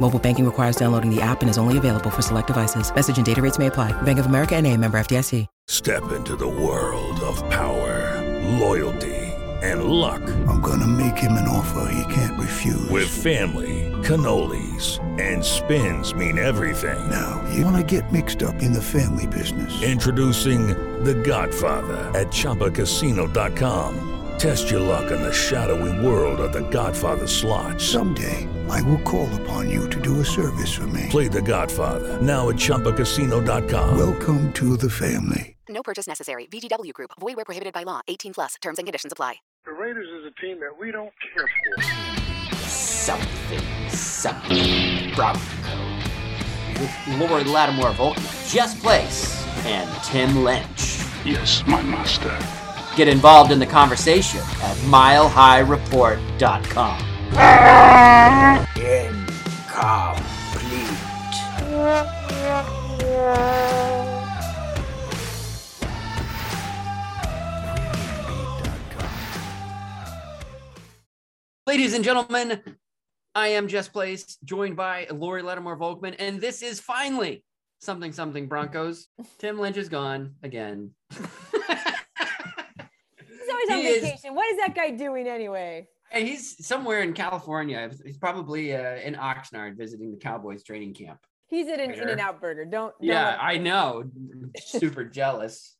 Mobile banking requires downloading the app and is only available for select devices. Message and data rates may apply. Bank of America N.A., member FDIC. Step into the world of power, loyalty, and luck. I'm going to make him an offer he can't refuse. With family, cannolis, and spins mean everything. Now, you want to get mixed up in the family business. Introducing The Godfather at ChumbaCasino.com. Test your luck in the shadowy world of The Godfather slot. Someday, I will call upon you to do a service for me. Play The Godfather, now at ChumbaCasino.com. Welcome to the family. No purchase necessary. VGW Group. Void where prohibited by law. 18 plus. Terms and conditions apply. The Raiders is a team that we don't care for. Something Bravo. With Lori Lattimore Volkman, Jess Place, and Tim Lynch. Yes, my master. Get involved in the conversation at milehighreport.com. Incomplete. Ladies and gentlemen, I am Jess Place, joined by Lori Lattimore Volkman, and this is finally something Broncos. Tim Lynch is gone again. On vacation. What is that guy doing anyway? He's somewhere in California. He's probably in Oxnard visiting the Cowboys training camp. He's at an In-N-Out Burger. I know. Super jealous.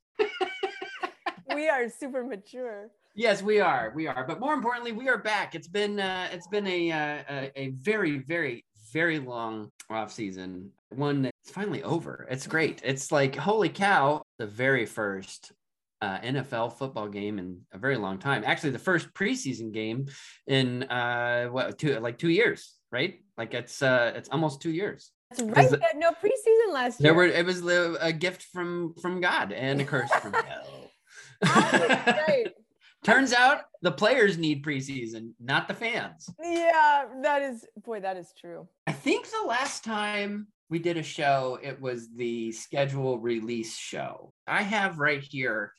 We are super mature. Yes, we are. We are. But more importantly, we are back. It's been a very, very, very long off season. One that's finally over. It's great. It's like, holy cow, the very first NFL football game in a very long time. Actually, the first preseason game in 2 years, right? Like it's almost 2 years. That's right. We had no preseason last year. It was a gift from God and a curse from hell. Right. Turns out the players need preseason, not the fans. Yeah, that is true. I think the last time we did a show, it was the schedule release show. I have right here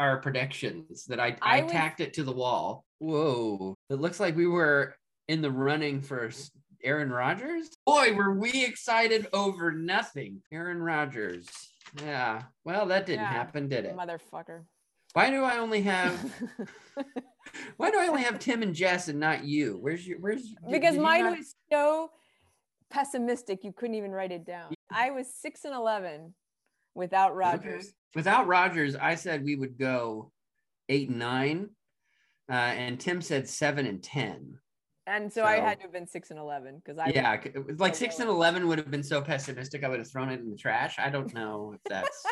our predictions that I tacked it to the wall. Whoa. It looks like we were in the running for Aaron Rodgers. Boy, were we excited over nothing. Aaron Rodgers. Yeah. Well, that didn't happen, did it? Motherfucker. Why do I only have Tim and Jess and not you? Because mine was so pessimistic you couldn't even write it down. I was 6-11. Without Rodgers. I said we would go 8-9, and Tim said 7-10. And so I had to have been 6-11 because like 6-11 would have been so pessimistic I would have thrown it in the trash. I don't know if that's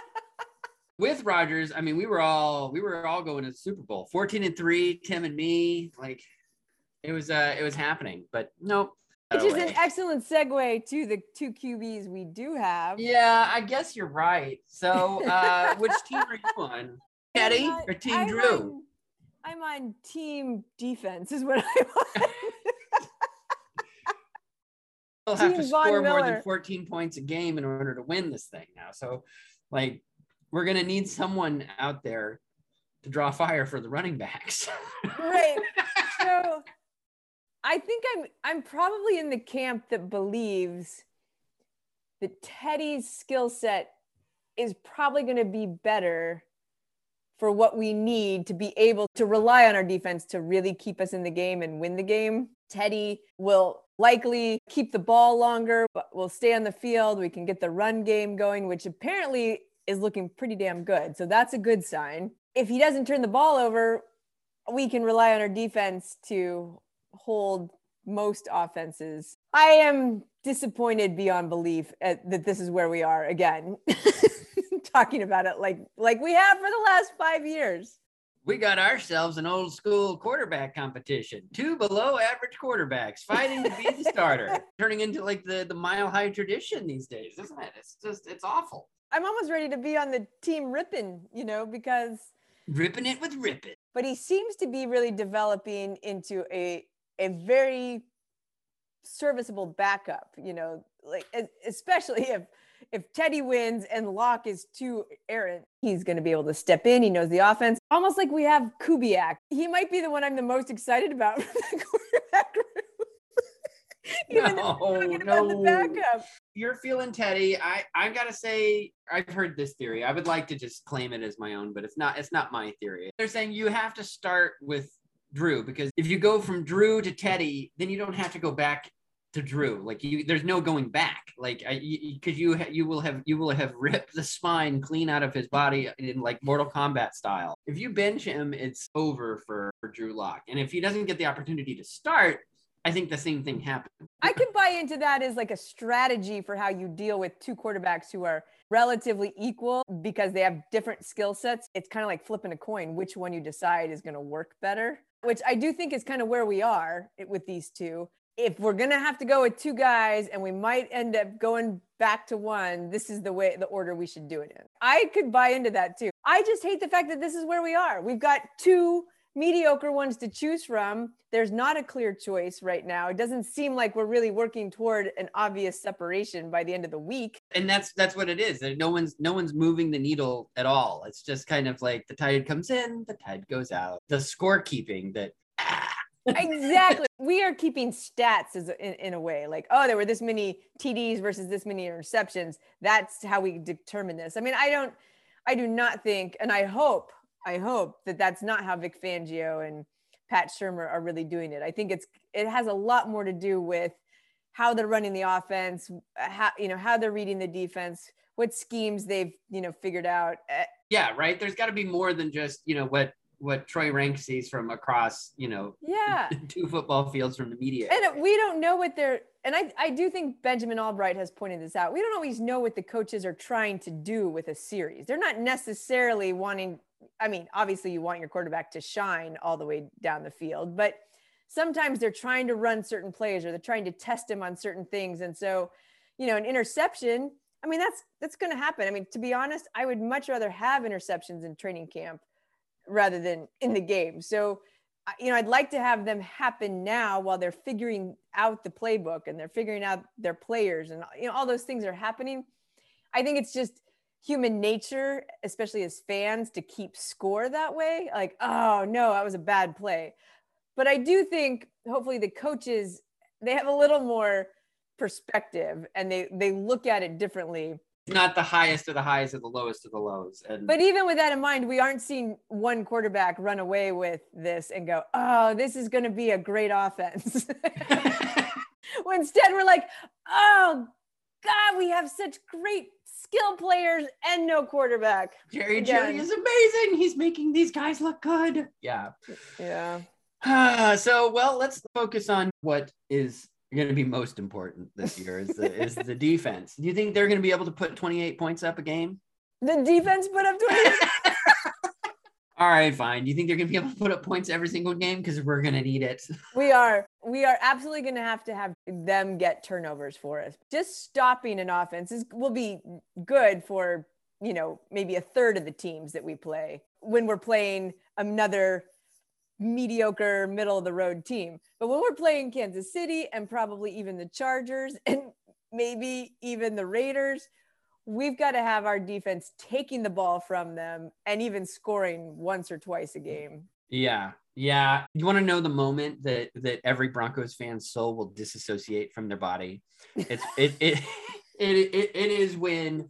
with Rodgers. I mean, we were all going to the Super Bowl. 14-3, Tim and me. Like it was happening, but nope. Which is an excellent segue to the two QBs we do have. Yeah, I guess you're right. So which team are you on? Teddy or Team Drew? I'm on team defense is what I'm on. We'll have to score more than 14 points a game in order to win this thing now. So like we're going to need someone out there to draw fire for the running backs. Right. So I think I'm probably in the camp that believes that Teddy's skill set is probably going to be better for what we need to be able to rely on our defense to really keep us in the game and win the game. Teddy will likely keep the ball longer, but we'll stay on the field. We can get the run game going, which apparently is looking pretty damn good. So that's a good sign. If he doesn't turn the ball over, we can rely on our defense to hold most offenses. I am disappointed beyond belief that this is where we are again. Talking about it like we have for the last 5 years. We got ourselves an old school quarterback competition. Two below average quarterbacks fighting to be the starter. Turning into like the Mile High tradition these days, isn't it? It's awful. I'm almost ready to be on the team ripping, because... Ripping it with ripping. But he seems to be really developing into a very serviceable backup, especially if Teddy wins and Locke is too errant, he's going to be able to step in. He knows the offense. Almost like we have Kubiak. He might be the one I'm the most excited about from the quarterback room. Even though we're talking about the backup. You're feeling Teddy. I've got to say, I've heard this theory. I would like to just claim it as my own, but it's not my theory. They're saying you have to start with Drew, because if you go from Drew to Teddy, then you don't have to go back to Drew. There's no going back. You will have ripped the spine clean out of his body in like Mortal Kombat style. If you bench him, it's over for Drew Locke. And if he doesn't get the opportunity to start, I think the same thing happened. I could buy into that as like a strategy for how you deal with two quarterbacks who are relatively equal because they have different skill sets. It's kind of like flipping a coin, which one you decide is going to work better, which I do think is kind of where we are with these two. If we're going to have to go with two guys and we might end up going back to one, this is the order we should do it in. I could buy into that too. I just hate the fact that this is where we are. We've got two mediocre ones to choose from. There's not a clear choice right now. It doesn't seem like we're really working toward an obvious separation by the end of the week. And that's what it is. No one's moving the needle at all. It's just kind of like the tide comes in, the tide goes out. The scorekeeping that... Exactly. We are keeping stats in a way, like, oh, there were this many TDs versus this many interceptions. That's how we determine this. I mean, I do not think, and I hope that that's not how Vic Fangio and Pat Shermer are really doing it. I think it has a lot more to do with how they're running the offense, how they're reading the defense, what schemes they've, figured out. Yeah, right. There's got to be more than just, what Troy Rank sees from across, two football fields from the media. And we don't know what they're, and I do think Benjamin Albright has pointed this out. We don't always know what the coaches are trying to do with a series. They're not necessarily wanting, I mean, obviously you want your quarterback to shine all the way down the field, but sometimes they're trying to run certain plays or they're trying to test him on certain things. And so, an interception, I mean, that's going to happen. I mean, to be honest, I would much rather have interceptions in training camp rather than in the game. So, I'd like to have them happen now while they're figuring out the playbook and they're figuring out their players and, all those things are happening. I think it's just human nature, especially as fans, to keep score that way. Like, oh no, that was a bad play. But I do think hopefully the coaches, they have a little more perspective and they look at it differently. Not the highest of the highs and the lowest of the lows. But even with that in mind, we aren't seeing one quarterback run away with this and go, oh, this is going to be a great offense. Well, instead, we're like, oh, God, we have such great skill players and no quarterback. Jerry is amazing. He's making these guys look good. Yeah. Yeah. So, let's focus on what is going to be most important this year is the defense. Do you think they're going to be able to put 28 points up a game? The defense put up 28. All right, fine. Do you think they're going to be able to put up points every single game? Because we're going to need it. We are absolutely going to have them get turnovers for us. Just stopping an offense will be good for, maybe a third of the teams that we play when we're playing another mediocre middle of the road team. But when we're playing Kansas City and probably even the Chargers and maybe even the Raiders, we've got to have our defense taking the ball from them and even scoring once or twice a game. Yeah. Yeah. You want to know the moment that every Broncos fan's soul will disassociate from their body? It is when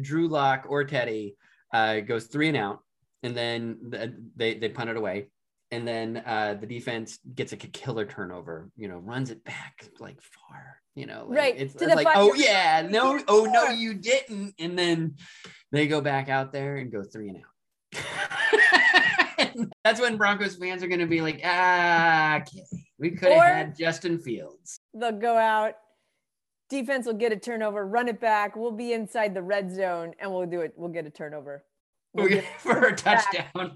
Drew Locke or Teddy goes 3 and out, and then they punt it away. And then the defense gets a killer turnover, you know, runs it back like far, you know, like, right. It's like, oh yeah, no, oh no, you didn't. And then they go back out there and go 3 and out. And that's when Broncos fans are going to be like, okay, we could have had Justin Fields. They'll go out. Defense will get a turnover, run it back. We'll be inside the red zone and we'll do it. We'll get a turnover. For a touchdown.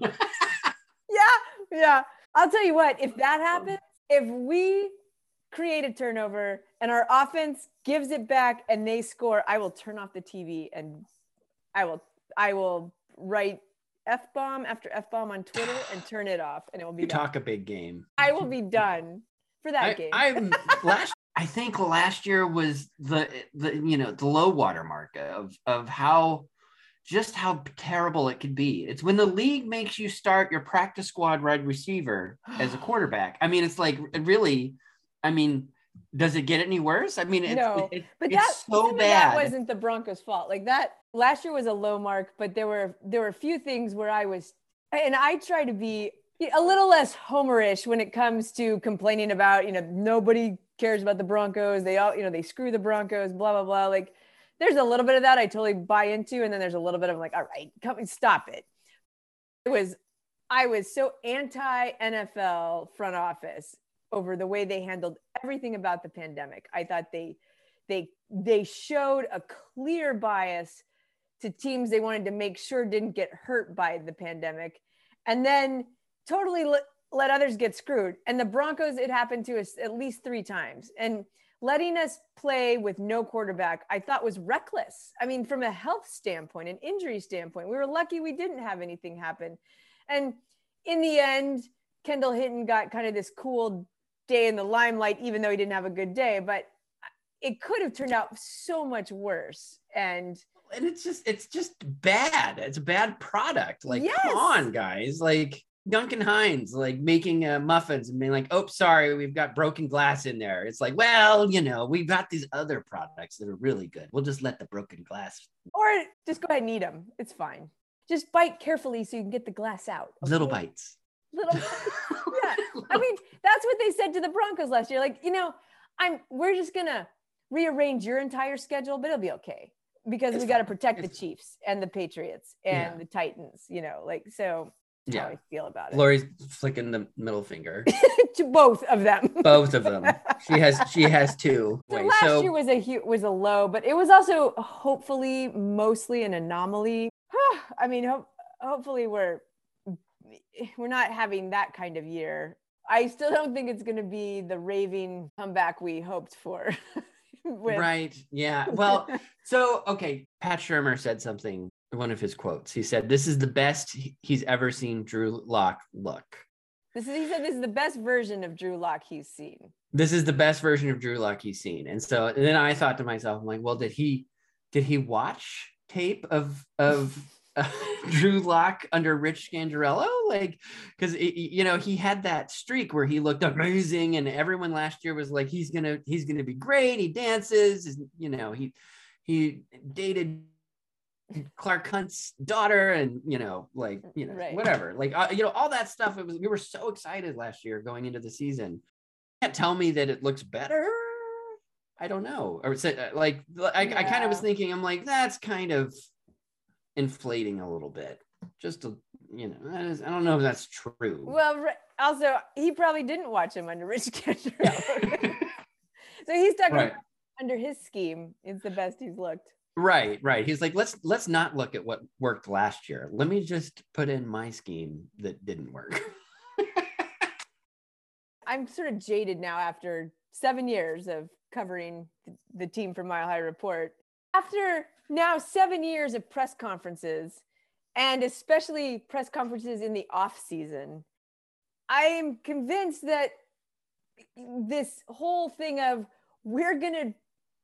Yeah. I'll tell you what, if that happens, if we create a turnover and our offense gives it back and they score, I will turn off the TV and I will write F-bomb after F-bomb on Twitter and turn it off, and it will be done. Talk a big game. I will be done for that game. I think last year was the low water mark of how just how terrible it could be. It's when the league makes you start your practice squad wide receiver as a quarterback. I mean, it's like, really, I mean, does it get any worse? I mean, it's so bad. That wasn't the Broncos' fault. Like that last year was a low mark, but there were a few things where I try to be a little less Homerish when it comes to complaining about, you know, nobody cares about the Broncos. They all, you know, they screw the Broncos, blah, blah, blah. Like, there's a little bit of that I totally buy into. And then there's a little bit of like, all right, come stop it. I was so anti-NFL front office over the way they handled everything about the pandemic. I thought they showed a clear bias to teams they wanted to make sure didn't get hurt by the pandemic, and then totally let others get screwed. And the Broncos, it happened to us at least 3 times. And letting us play with no quarterback, I thought was reckless. I mean, from a health standpoint, an injury standpoint, we were lucky we didn't have anything happen. And in the end, Kendall Hinton got kind of this cool day in the limelight, even though he didn't have a good day, but it could have turned out so much worse. And it's just bad. It's a bad product. Like, yes. Come on, guys. Like, Duncan Hines, like making muffins and being like, oh, sorry, we've got broken glass in there. It's like, well, you know, we've got these other products that are really good. We'll just let the broken glass. Or just go ahead and eat them. It's fine. Just bite carefully so you can get the glass out. Okay? Little bites. Little bites. Yeah. I mean, that's what they said to the Broncos last year. Like, you know, we're just going to rearrange your entire schedule, but it'll be okay. Because it's we got to protect the Chiefs and the Patriots and the Titans, you know, like, so. Yeah, how I feel about it. Lori's flicking the middle finger to both of them. Both of them. She has 2. So last year was a low, but it was also hopefully mostly an anomaly. I mean, hopefully we're not having that kind of year. I still don't think it's going to be the raving comeback we hoped for. Right. Yeah. Well, so okay, Pat Shermer said something. One of his quotes, he said, this is the best he's ever seen Drew Locke look. He said, this is the best version of Drew Locke he's seen. This is the best version of Drew Locke he's seen. And so, and then I thought to myself, I'm like, well, did he watch tape of Drew Locke under Rich Scangarello? Like, because, you know, he had that streak where he looked amazing and everyone last year was like, he's going to be great. He dances, you know, he dated Clark Hunt's daughter and, you know, like, you know, right. Whatever, like, you know, all that stuff. It was, we were so excited last year going into the season. You can't tell me that it looks better. I don't know. Or like, I kind of was thinking, I'm like, that's kind of inflating a little bit. Just, you know, I don't know if that's true. Well, also he probably didn't watch him under Rich Cantrell. So he's talking right. About under his scheme. It's the best he's looked. Right. He's like, let's not look at what worked last year. Let me just put in my scheme that didn't work. I'm sort of jaded now after 7 years of covering the team for Mile High Report. After now 7 years of press conferences, and especially press conferences in the off season, I am convinced that this whole thing of we're going to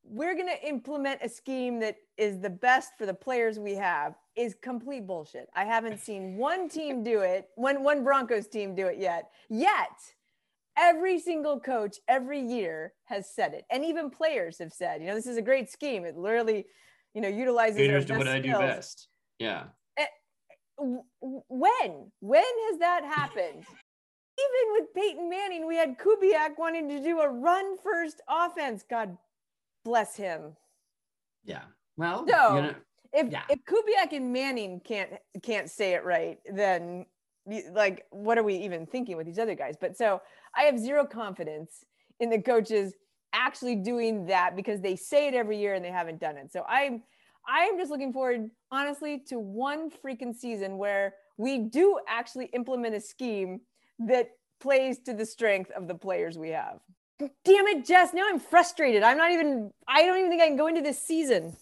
we're going to implement a scheme that is the best for the players we have is complete bullshit. I haven't seen one team do it, one Broncos team do it yet. Every single coach every year has said it. And even players have said, you know, this is a great scheme. It literally, you know, utilizes their best what I do best. Yeah. When has that happened? Even with Peyton Manning, we had Kubiak wanting to do a run-first offense. God bless him. Yeah. Well, so if Kubiak and Manning can't say it right, then like what are we even thinking with these other guys? But so I have zero confidence in the coaches actually doing that because they say it every year and they haven't done it. So I'm just looking forward, honestly, to one freaking season where we do actually implement a scheme that plays to the strength of the players we have. Damn it, Jess, now I'm frustrated. I don't even think I can go into this season.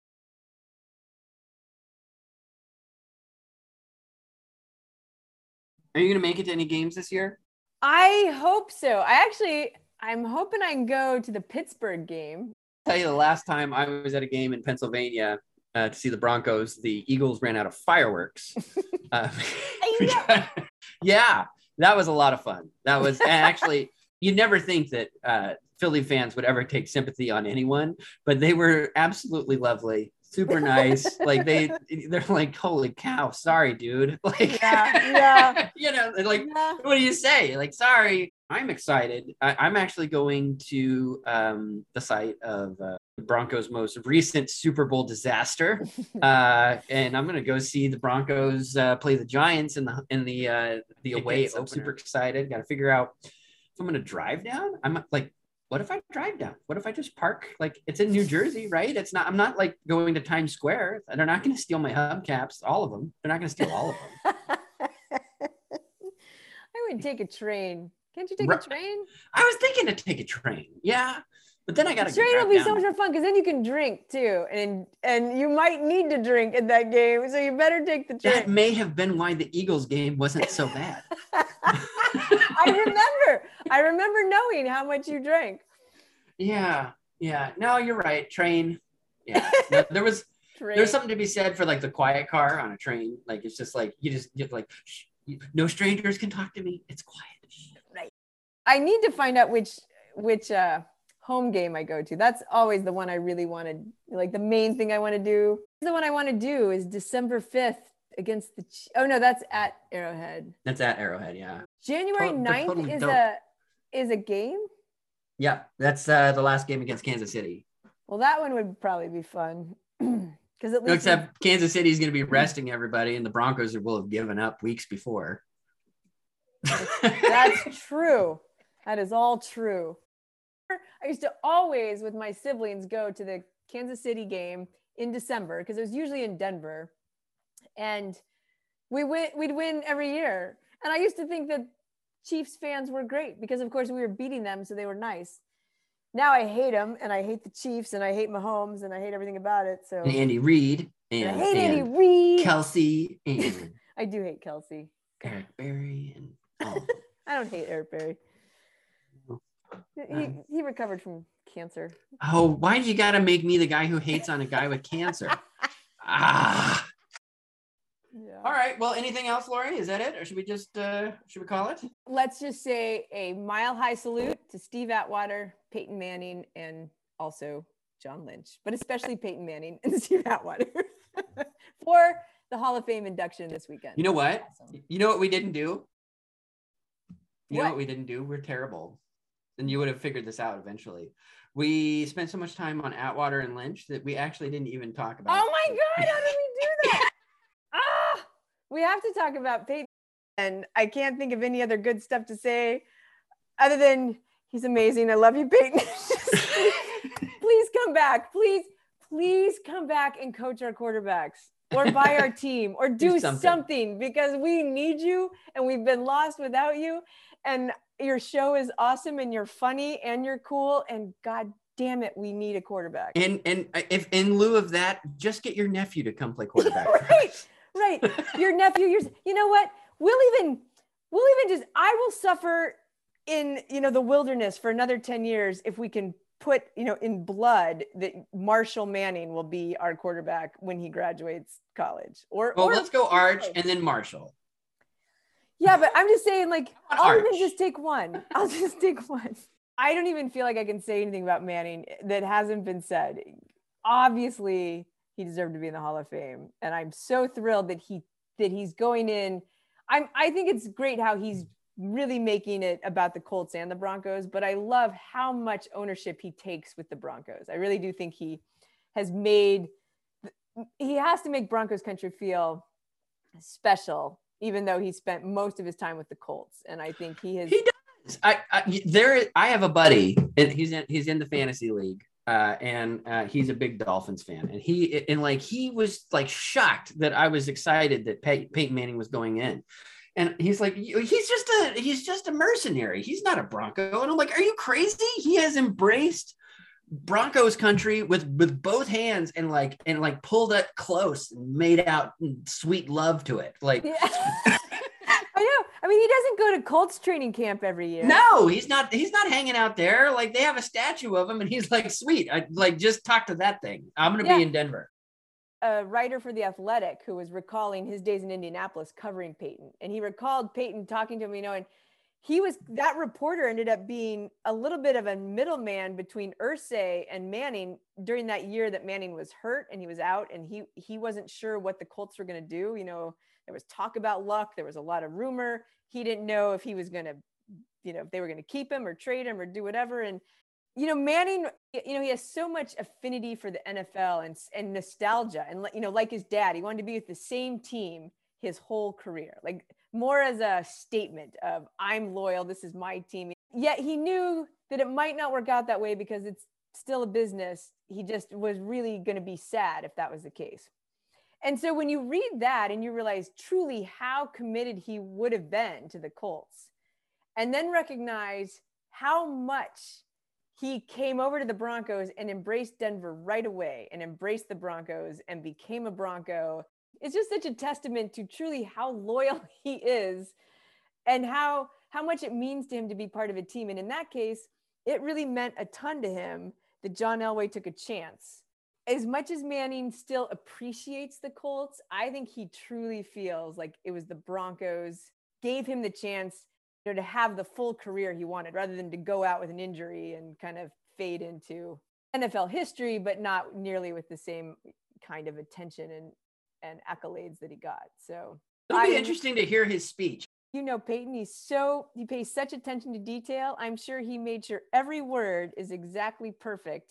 Are you going to make it to any games this year? I hope so. I'm hoping I can go to the Pittsburgh game. I'll tell you, the last time I was at a game in Pennsylvania to see the Broncos, the Eagles ran out of fireworks. Yeah, that was a lot of fun. That was actually, you'd never think that Philly fans would ever take sympathy on anyone, but they were absolutely lovely. Super nice. Like they're like, holy cow, sorry, dude. Like, yeah. You know, like, yeah. What do you say? Like, sorry. I'm excited. I'm actually going to the site of the Broncos' most recent Super Bowl disaster, and I'm going to go see the Broncos play the Giants in the away opener. I'm super excited. Got to figure out if I'm going to drive down. I'm like, what if I drive down? What if I just park? Like, it's in New Jersey, right? It's not, I'm not like going to Times Square. They're not going to steal my hubcaps, all of them. They're not going to steal all of them. I would take a train. Can't you take a train? I was thinking to take a train. Yeah. But then I got to train will be down. So much fun because then you can drink too. And you might need to drink at that game. So you better take the train. That may have been why the Eagles game wasn't so bad. I remember knowing how much you drank. Yeah. No, you're right. Train. Yeah. No, there's something to be said for like the quiet car on a train. Like, it's just like, you just get like, shh, no strangers can talk to me. It's quiet. Right. I need to find out which home game I go to. That's always the one I really wanted. Like, the main thing I want to do. The one I want to do is December 5th. Against the that's at Arrowhead. That's at Arrowhead, yeah. January 9th totally is dope. is a game. Yeah, that's the last game against Kansas City. Well, that one would probably be fun because at least except Kansas City is going to be resting everybody, and the Broncos will have given up weeks before. That's true. That is all true. I used to always, with my siblings, go to the Kansas City game in December because it was usually in Denver. And we'd win every year. And I used to think that Chiefs fans were great because, of course, we were beating them, so they were nice. Now I hate them, and I hate the Chiefs, and I hate Mahomes, and I hate everything about it. So and Andy Reid. And I hate Andy Reid. Kelsey. And I do hate Kelsey. Eric Berry. I don't hate Eric Berry. He recovered from cancer. Oh, why do you got to make me the guy who hates on a guy with cancer? Ah. Yeah. All right. Well, anything else, Lori? Is that it? Or should we just, should we call it? Let's just say a mile-high salute to Steve Atwater, Peyton Manning, and also John Lynch, but especially Peyton Manning and Steve Atwater for the Hall of Fame induction this weekend. You know what? Awesome. You know what we didn't do? You know what we didn't do? We're terrible. And you would have figured this out eventually. We spent so much time on Atwater and Lynch that we actually didn't even talk about it. Oh my God, how did we do that? We have to talk about Peyton. And I can't think of any other good stuff to say other than he's amazing. I love you, Peyton. Please come back. Please come back and coach our quarterbacks or buy our team or do something because we need you and we've been lost without you. And your show is awesome and you're funny and you're cool. And God damn it, we need a quarterback. And if in lieu of that, just get your nephew to come play quarterback. Right. Your nephew, you know what? We'll even just, I will suffer in, the wilderness for another 10 years if we can put, in blood that Marshall Manning will be our quarterback when he graduates college. Or let's go Arch and then Marshall. Yeah, but I'm just saying, I'll just take one. I don't even feel like I can say anything about Manning that hasn't been said. Obviously, he deserved to be in the Hall of Fame. And I'm so thrilled that he's going in. I think it's great how he's really making it about the Colts and the Broncos, but I love how much ownership he takes with the Broncos. I really do think he has to make Broncos country feel special, even though he spent most of his time with the Colts. And I think he does. I have a buddy and he's in the fantasy league. And he's a big Dolphins fan, and he was shocked that I was excited that Peyton Manning was going in, and he's like, he's just a mercenary. He's not a Bronco. And I'm like, are you crazy? He has embraced Broncos country with both hands and pulled up close and made out sweet love to it. Yeah. He doesn't go to Colts training camp every year. No, he's not hanging out there. They have a statue of him and he's like, sweet. I just talk to that thing. I'm going to be in Denver. A writer for The Athletic who was recalling his days in Indianapolis covering Peyton. And he recalled Peyton talking to him, and that reporter ended up being a little bit of a middleman between Irsay and Manning during that year that Manning was hurt and he was out and he wasn't sure what the Colts were going to do. There was talk about Luck. There was a lot of rumor. He didn't know if he was going to, if they were going to keep him or trade him or do whatever. And, Manning, he has so much affinity for the NFL and nostalgia. And, like his dad, he wanted to be with the same team his whole career, more as a statement of I'm loyal. This is my team. Yet he knew that it might not work out that way because it's still a business. He just was really going to be sad if that was the case. And so when you read that and you realize truly how committed he would have been to the Colts, and then recognize how much he came over to the Broncos and embraced Denver right away and embraced the Broncos and became a Bronco, it's just such a testament to truly how loyal he is and how much it means to him to be part of a team. And in that case, it really meant a ton to him that John Elway took a chance. As much as Manning still appreciates the Colts, I think he truly feels like it was the Broncos gave him the chance to have the full career he wanted rather than to go out with an injury and kind of fade into NFL history, but not nearly with the same kind of attention and accolades that he got. So it'll be interesting to hear his speech. Peyton, he pays such attention to detail. I'm sure he made sure every word is exactly perfect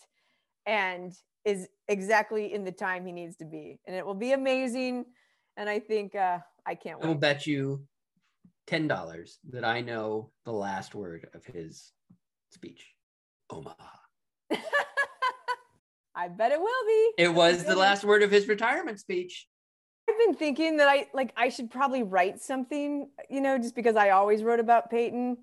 and is exactly in the time he needs to be, and it will be amazing. And I think I can't wait. I will bet you $10 that I know the last word of his speech. Omaha. I bet it will be. It was the last word of his retirement speech. I've been thinking that I should probably write something, just because I always wrote about Peyton,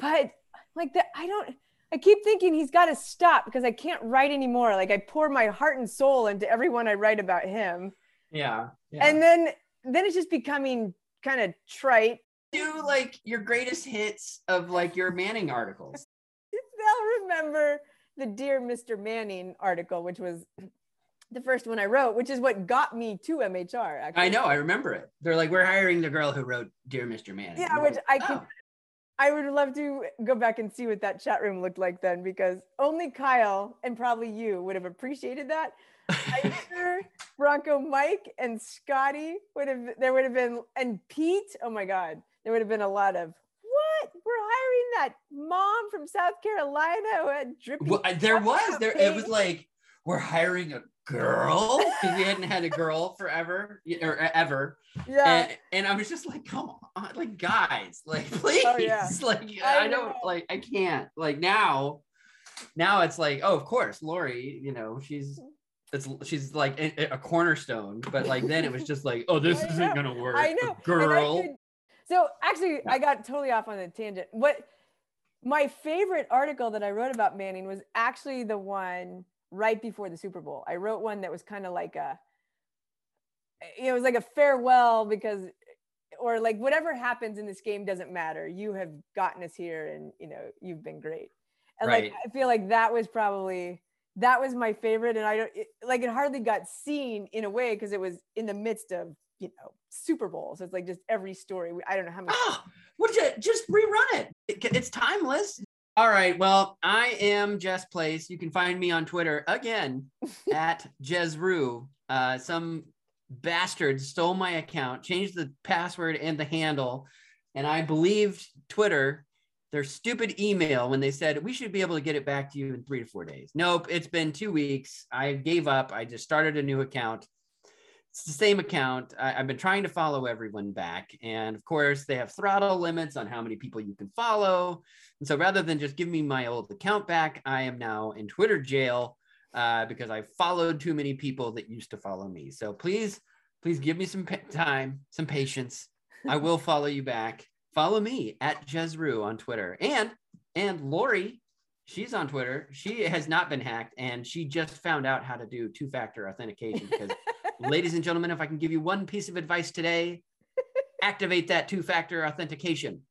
but I keep thinking he's got to stop because I can't write anymore. I pour my heart and soul into everyone I write about him. Yeah. And then it's just becoming kind of trite. Do your greatest hits of your Manning articles. They'll remember the Dear Mr. Manning article, which was the first one I wrote, which is what got me to MHR. Actually. I know, I remember it. They're like, we're hiring the girl who wrote Dear Mr. Manning. Yeah, which like, I would love to go back and see what that chat room looked like then, because only Kyle and probably you would have appreciated that. I'm sure Bronco Mike and Scotty would have, there would have been, and Pete, oh my God, there would have been a lot of, what? We're hiring that mom from South Carolina who had drippy. Well, it was like, we're hiring a girl, because we hadn't had a girl forever or ever. Yeah. And I was just like, come on, like guys, like please. Oh, yeah. Like I don't like I can't. Like now it's like, oh, of course, Lori, you know, she's like a cornerstone, but like then it was just like, oh, this isn't gonna work. I know. A girl. So actually I got totally off on a tangent. What my favorite article that I wrote about Manning was actually the one right before the Super Bowl. I wrote one that was kind of like it was like a farewell, because, or like whatever happens in this game doesn't matter. You have gotten us here and, you know, you've been great. And right. Like, I feel like that was my favorite. And I don't, it hardly got seen in a way, because it was in the midst of, you know, Super Bowl. So it's like just every story. I don't know how much. Oh, would you just rerun it? It's timeless. All right. Well, I am Jess Place. You can find me on Twitter again at Jezru. Some bastard stole my account, changed the password and the handle, and I believed Twitter, their stupid email, when they said we should be able to get it back to you in 3 to 4 days. Nope, it's been 2 weeks. I gave up. I just started a new account. It's the same account. I've been trying to follow everyone back. And of course, they have throttle limits on how many people you can follow. And so rather than just give me my old account back, I am now in Twitter jail because I followed too many people that used to follow me. So please give me some time, some patience. I will follow you back. Follow me at Jezru on Twitter. And Lori, she's on Twitter. She has not been hacked. And she just found out how to do two-factor authentication because ladies and gentlemen, if I can give you one piece of advice today, activate that two-factor authentication,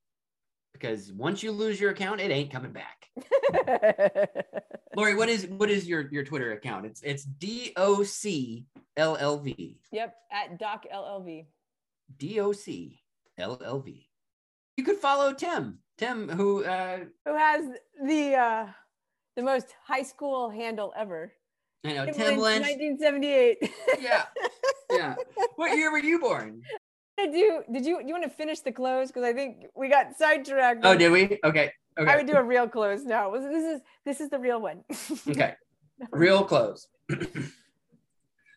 because once you lose your account, it ain't coming back. Lori, what is your Twitter account? It's DOCLLV. Yep, at DocLLV. DOCLLV. You could follow Tim, who has the most high school handle ever. I know, Tim Lynch. 1978. Yeah. What year were you born? Did you want to finish the close? Because I think we got sidetracked. Oh, did we? Okay. I would do a real close now. This is the real one. Okay. Real close.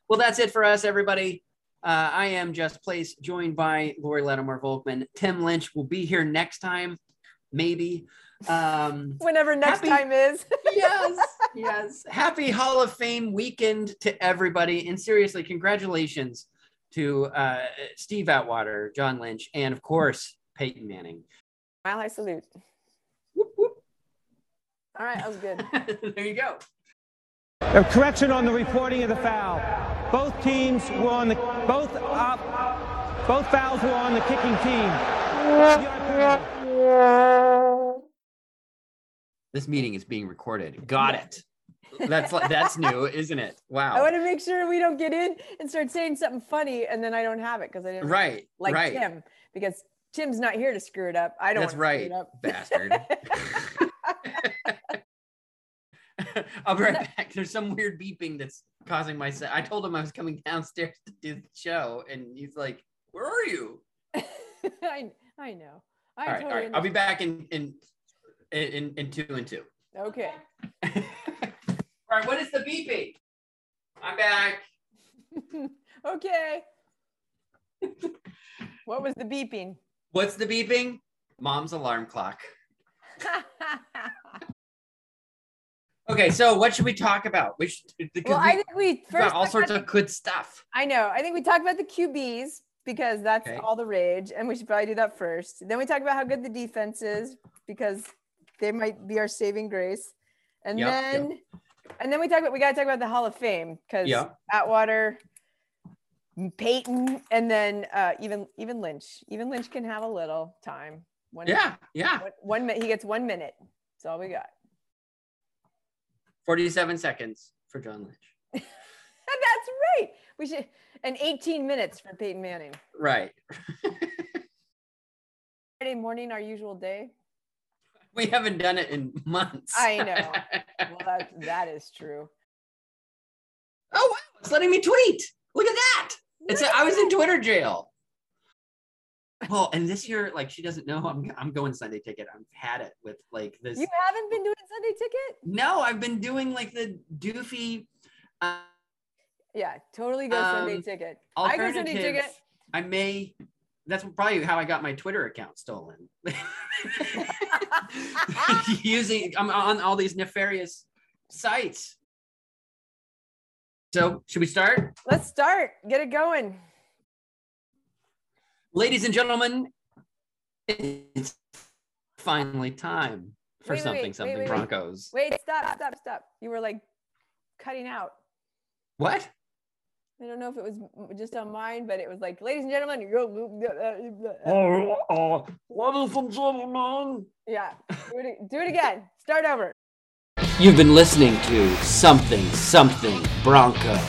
Well, that's it for us, everybody. I am Jess Place, joined by Lori Lattimore Volkman. Tim Lynch will be here next time, maybe. Whenever next time is. Yes. Happy Hall of Fame weekend to everybody. And seriously, congratulations to Steve Atwater, John Lynch, and of course, Peyton Manning. Mile high salute. Whoop, whoop. All right, that was good. There you go. A correction on the reporting of the foul. Both teams were on the, both fouls were on the kicking team. This meeting is being recorded. Got it. That's new, isn't it? Wow. I want to make sure we don't get in and start saying something funny, and then I don't have it because I didn't. Right. Like right. Tim, because Tim's not here to screw it up. I don't. That's right, bastard. I'll be right back. There's some weird beeping that's causing my. I told him I was coming downstairs to do the show, and he's like, "Where are you?" I know. All right. I'll be back in 2 and 2. Okay. All right. What is the beeping? I'm back. Okay. What was the beeping? What's the beeping? Mom's alarm clock. Okay. So what should we talk about? I think we first got all sorts of good stuff. I know. I think we talked about the QBs because that's all the rage, and we should probably do that first. Then we talk about how good the defense is because they might be our saving grace. And then we got to talk about the Hall of Fame because Atwater, Peyton, and then even Lynch. Even Lynch can have a little time. One minute. He gets 1 minute. That's all we got. 47 seconds for John Lynch. That's right. We should, and 18 minutes for Peyton Manning. Right. Friday morning, our usual day. We haven't done it in months. I know. Well, that is true. Oh, wow. It's letting me tweet. Look at that. It's a, I was in Twitter jail. Oh, and this year, like, she doesn't know I'm going Sunday Ticket. I've had it with like this. You haven't been doing Sunday Ticket? No, I've been doing like the doofy. Yeah, totally go Sunday Ticket. I go Sunday Ticket. I may. That's probably how I got my Twitter account stolen. I'm on all these nefarious sites. So should we start? Let's start. Get it going. Ladies and gentlemen, it's finally time for wait, Broncos. Wait, stop. You were like cutting out. What? I don't know if it was just on mine, but it was like, ladies and gentlemen, yeah, do it again. Start over. You've been listening to Something Broncos,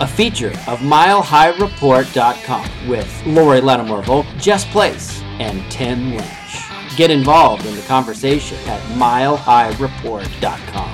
a feature of MileHighReport.com with Lori Lattimore Volkman, Jess Place, and Tim Lynch. Get involved in the conversation at MileHighReport.com.